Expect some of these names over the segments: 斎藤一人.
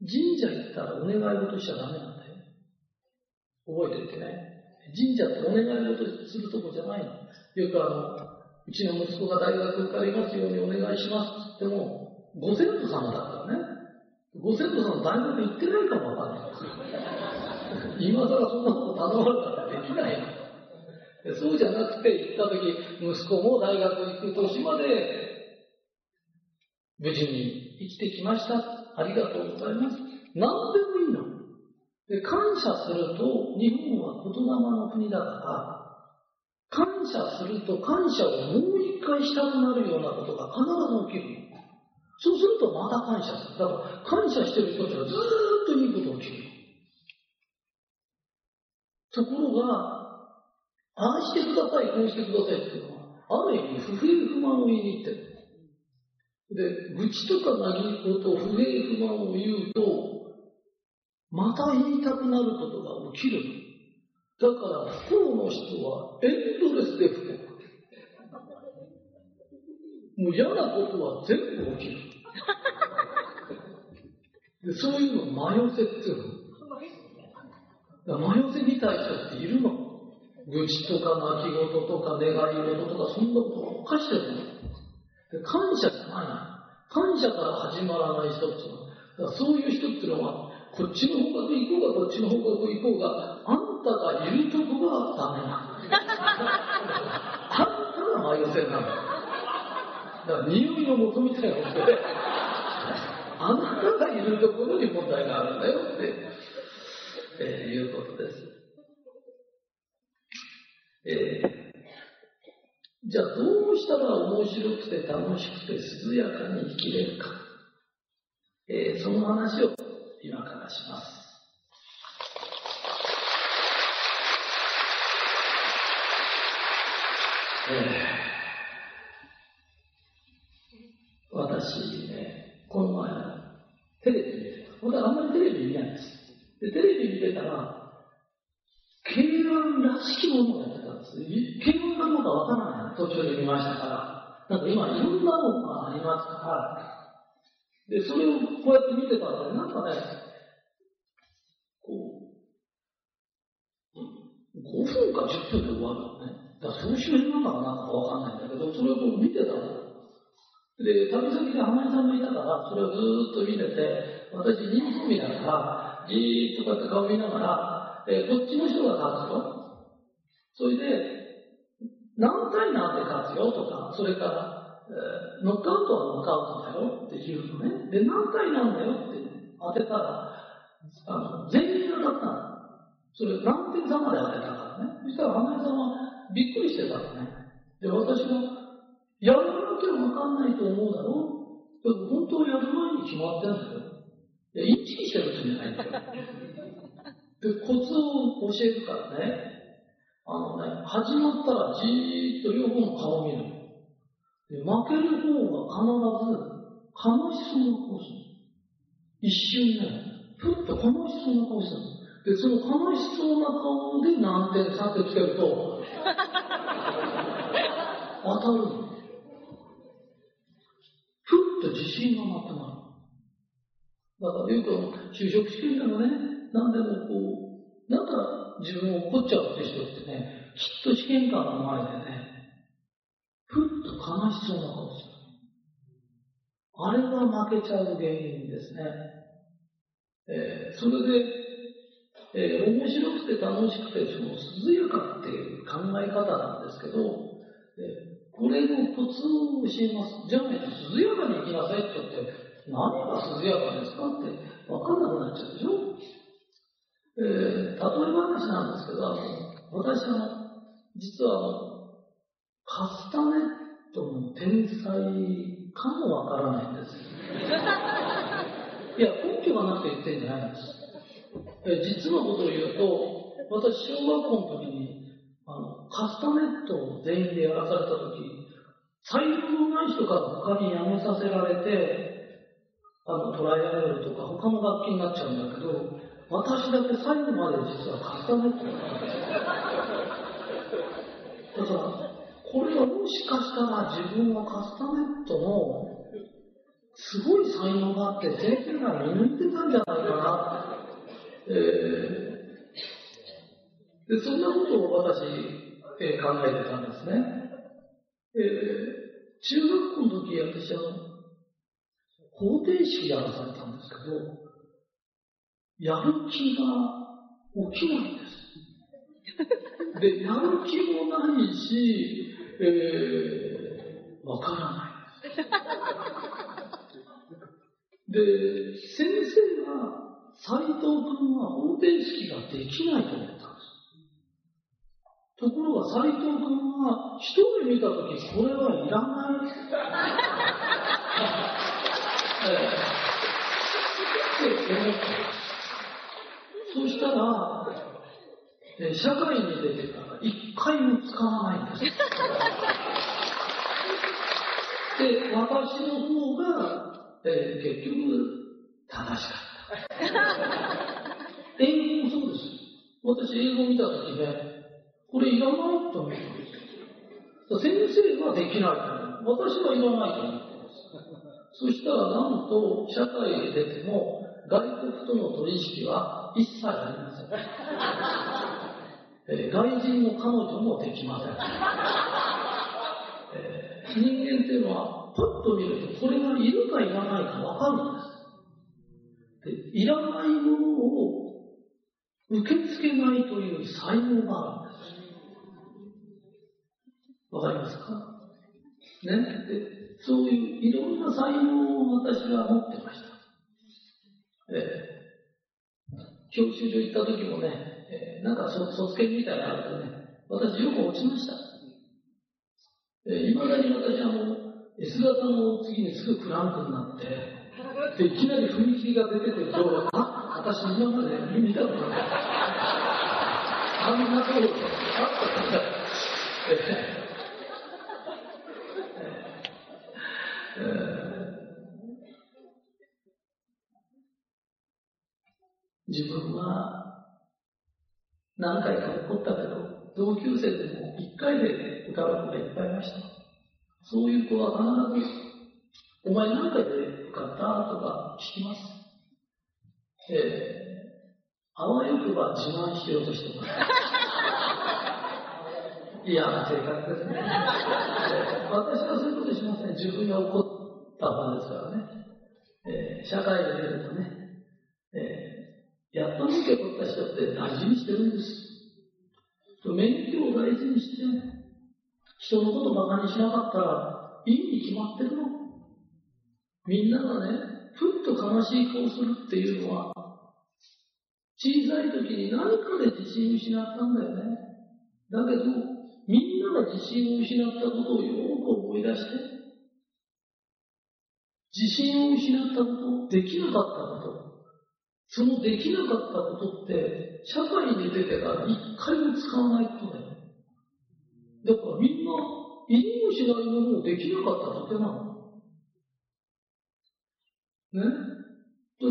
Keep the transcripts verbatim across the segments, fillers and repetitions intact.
神社行ったらお願い事しちゃダメなんだよ。覚えておいてね。神社ってお願い事するとこじゃないの。よくあの、うちの息子が大学受かりますようにお願いしますって言っても、ご先祖様だからね。ご先祖様大学行ってないかもわかんないですよ。今更そんなこと頼まれたらできないの。そうじゃなくて、行った時、息子も大学行く年まで、無事に生きてきました。ありがとうございます。何でもいいの。で、感謝すると、日本は言霊の国だから、感謝すると感謝をもう一回したくなるようなことが必ず起きる。そうするとまた感謝する。だから、感謝してる人たちはずーっといいことが起きる。ところが、ああしてください、こうしてくださいっていうのは、ある意味不平不満を言いに行ってる。で、愚痴とか嘆き事、不平不満を言うと、また言いたくなることが起きる。だから不幸の人はエンドレスで不幸。もう嫌なことは全部起きる。で、そういうの魔寄せっていうの。魔寄せみたい人っているの。愚痴とか泣き言とか願い事とかそんなことばっかしてるの。で、感謝じゃないな。感謝から始まらない人っていうのは、そういう人っていうのは、こっちの方角行こうがこっちの方角行こうが、あんたがいるとこがダメなの。あんたが魔寄せなの。だから匂いの求めてないことで、あんたがいるところに問題があるんだよって、えー、いうことです。えー、じゃあどうしたら面白くて楽しくて涼やかに生きれるか、えー、その話を今からします。えー、私ね、この前テレビ見てた。僕はあんまりテレビ見ないんです。で、テレビ見てたらケーワンらしきものをやってたんです。ケーワンなのかわからない。途中で見ましたから。なんか今いろんなのがありますから。で、それをこうやって見てたら、なんかね、こう、ごふんかじゅっぷんで終わるのね。だからそうしないのかなんかわかんないんだけど、それをこう見てたの。で、旅先で浜井さんもいたから、それをずーっと見てて、私、人気見ながら、じーっとこうやって顔見ながら、えー、こっちの人が勝つよ、それで何対何で勝つよとか、それから、えー、ノックアウトはノックアウトだよっていうのね。で、何対何だよって当てたら、あの全員当たったの。それ何点差まで当てたからね。そしたら花江さんはびっくりしてたのね。で、私もやるわけは分かんないと思うだろう。本当はやる前に決まってるんだよ。いや、インチキしてるって言うんじゃないんだよ。で、コツを教えるからね、あのね、始まったらじーっと両方の顔を見る。で、負ける方が必ず悲しそうな顔する。一瞬ね、ふっと悲しそうな顔する。で、その悲しそうな顔で何点差ってつけると、当たるの。ふっと自信がなくなる。だからよく就職試験だよね。なんでもこう、なんか自分を怒っちゃうって人ってね、きっと試験官の前でね、ふっと悲しそうな顔する。あれが負けちゃう原因ですね。えー、それで、えー、面白くて楽しくて、その涼やかっていう考え方なんですけど、えー、これのコツを教えます。じゃあね、涼やかに生きなさいって言って、何が涼やかですかって分かんなくなっちゃうでしょ。えー、例え話なんですけど、私は実はカスタネットの天才かもわからないんです。いや、根拠がなくて言ってんじゃないんです。えー、実のことを言うと、私小学校の時にあのカスタネットを全員でやらされた時、才能のない人から他にやめさせられて、あのトライアングルとか他の楽器になっちゃうんだけど、私だけ最後まで実はカスタネットだったんですよ。だから、これはもしかしたら自分はカスタネットのすごい才能があって先生が見抜いてたんじゃないかな、えー、でそんなことを私、えー、考えてたんですね、えー、中学校の時私あの方程式やらされたんですけど、やる気が起きないんですで、やる気もないし、えー、わからないですで、先生は、斎藤君は方程式ができないと思ったんです。ところが斎藤君は、一目見たとき、これはいらない。そしたら、えー、社会に出てから一回も使わないんです。で、私の方が、えー、結局、正しかった。英語もそうです。私、英語見たときね、これいらないと思ってます。先生はできないと思う。私はいらないと思ってます。そしたら、なんと、社会で出ても、外国との取引は一切ありません。えー、外人の彼女もできません。えー、人間っていうのは、パッと見ると、これがいるかいらないか分かるんです。で、いらないものを受け付けないという才能があるんです。わかりますかね。で、そういういろんな才能を私は持ってました。えー、教習所行った時もね、えー、なんか卒検みたいなのあるとね、私よく落ちました。いまだに私はもう、S 型の次にすぐクランクになって、でいきなり踏切が出てくると、あ、私今まで見たことない。あんなことあったんだ。えー、自分は何回か怒ったけど、同級生でもいっかいで歌う子がいっぱいいました。そういう子は必ず、お前何回で受かったとか聞きます。えー、あわよくば自慢しようとしてます。嫌な性格ですね、えー。私はそういうことしません。自分が怒った場ですからね。えー、社会で出るとね、えー、やっと免許取った人って大事にしてるんです。免許を大事にして、人のことバカにしなかったらいいに決まってるの。みんながね、ふっと悲しい顔するっていうのは、小さい時に何かで自信を失ったんだよね。だけど、みんなが自信を失ったことをよく思い出して、自信を失ったこと、できなかったこと、そのできなかったことって、社会に出てから一回も使わないことだよ。だからみんな、意味もしないものをできなかっただけなの。ね。で、なんで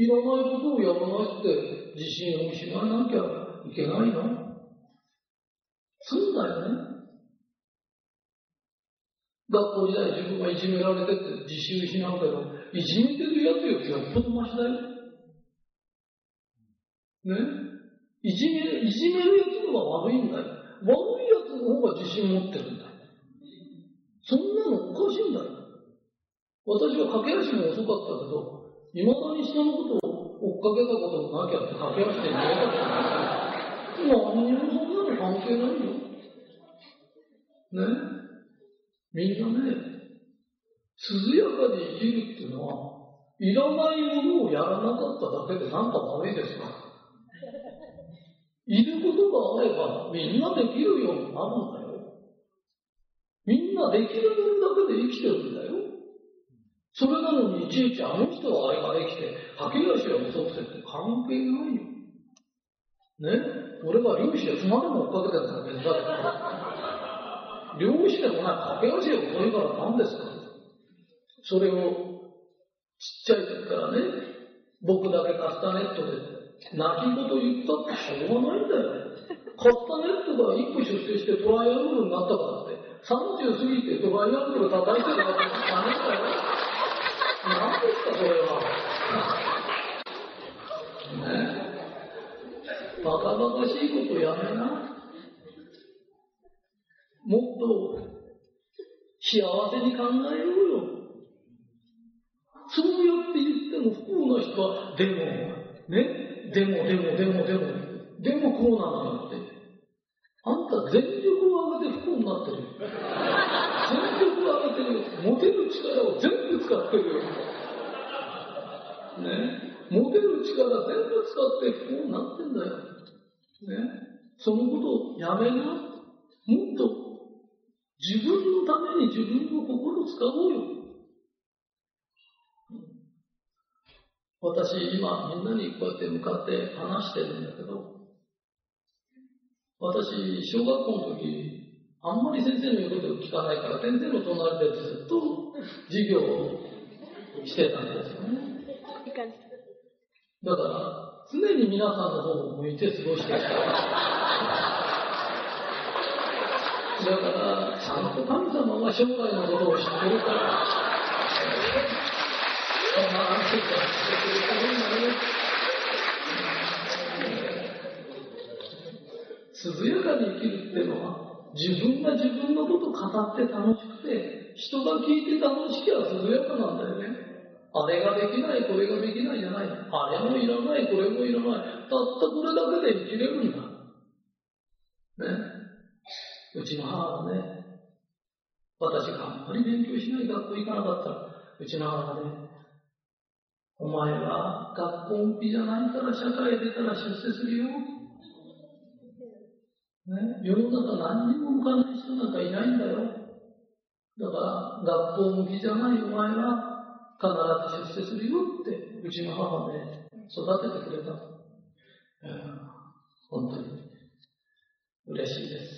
いらないことをやらなくて自信を失わなきゃいけないの？そうだよね。学校時代自分がいじめられてって自信失うけど、いじめてるやつよりよっぽどマシだよ。ね。いじめ、いじめるやつの方が悪いんだよ。悪いやつの方が自信持ってるんだよ。そんなのおかしいんだよ。私は駆け足も遅かったけど、いまだに人のことを追っかけたことがなきゃって駆け足で言えたから、何にもそんなの関係ないよ。ね。みんなね、涼やかに生きるっていうのは、いらないものをやらなかっただけでなんか悪いですか？いることがあればみんなできるようになるんだよ。みんなできるものだけで生きてるんだよ。それなのにいちいちあの人はあれができて、駆け足は遅くてって関係ないよ。ね、俺は漁師で熊でも追っかけてるんだけど、漁師でもない駆け足が遅いから何ですか。それをちっちゃい時からね、僕だけカスタネットで泣き事言ったってしょうがないんだよ。カスタネットがいっこ出世してトライアングルになったからって、さんじゅう過ぎてトライアングル叩いてるからってダメだよ。それは。ね、バカバカしいことやめな。もっと幸せに考えようよ。そうやって言っても不幸な人は、でも、ね、でもでもでもでも、でもこうなんだって。あんた全力を挙げて不幸になってる。全力を挙げてる。持てる力を全部使ってるよ。ね。持てる力全部使って不幸になってんだよ。ね。そのことをやめな。もっと自分のために自分の心を使おうよ。私、今みんなにこうやって向かって話してるんだけど、私、小学校の時、あんまり先生の言うことを聞かないから、先生の隣でずっと授業をしてたんですよね。だから、常に皆さんの方を向いて過ごしてきた。だから、ちゃんと神様は生涯のことを知ってるから。そんな安心感してくれたもんだね。涼やかに生きるってのは、自分が自分のことを語って楽しくて、人が聞いて楽しきゃ涼やかなんだよね。あれができない、これができないじゃない。あれもいらない、これもいらない。たったこれだけで生きれるんだ。ね。うちの母がね、私があんまり勉強しない学校行かなかったら、うちの母がね、お前は学校んぴじゃないから社会出たら出世するよ。ね、世の中何にも向かない人なんかいないんだよ。だから学校向きじゃないお前は必ず出世するよってうちの母で、ね、育ててくれた。うん、本当に嬉しいです。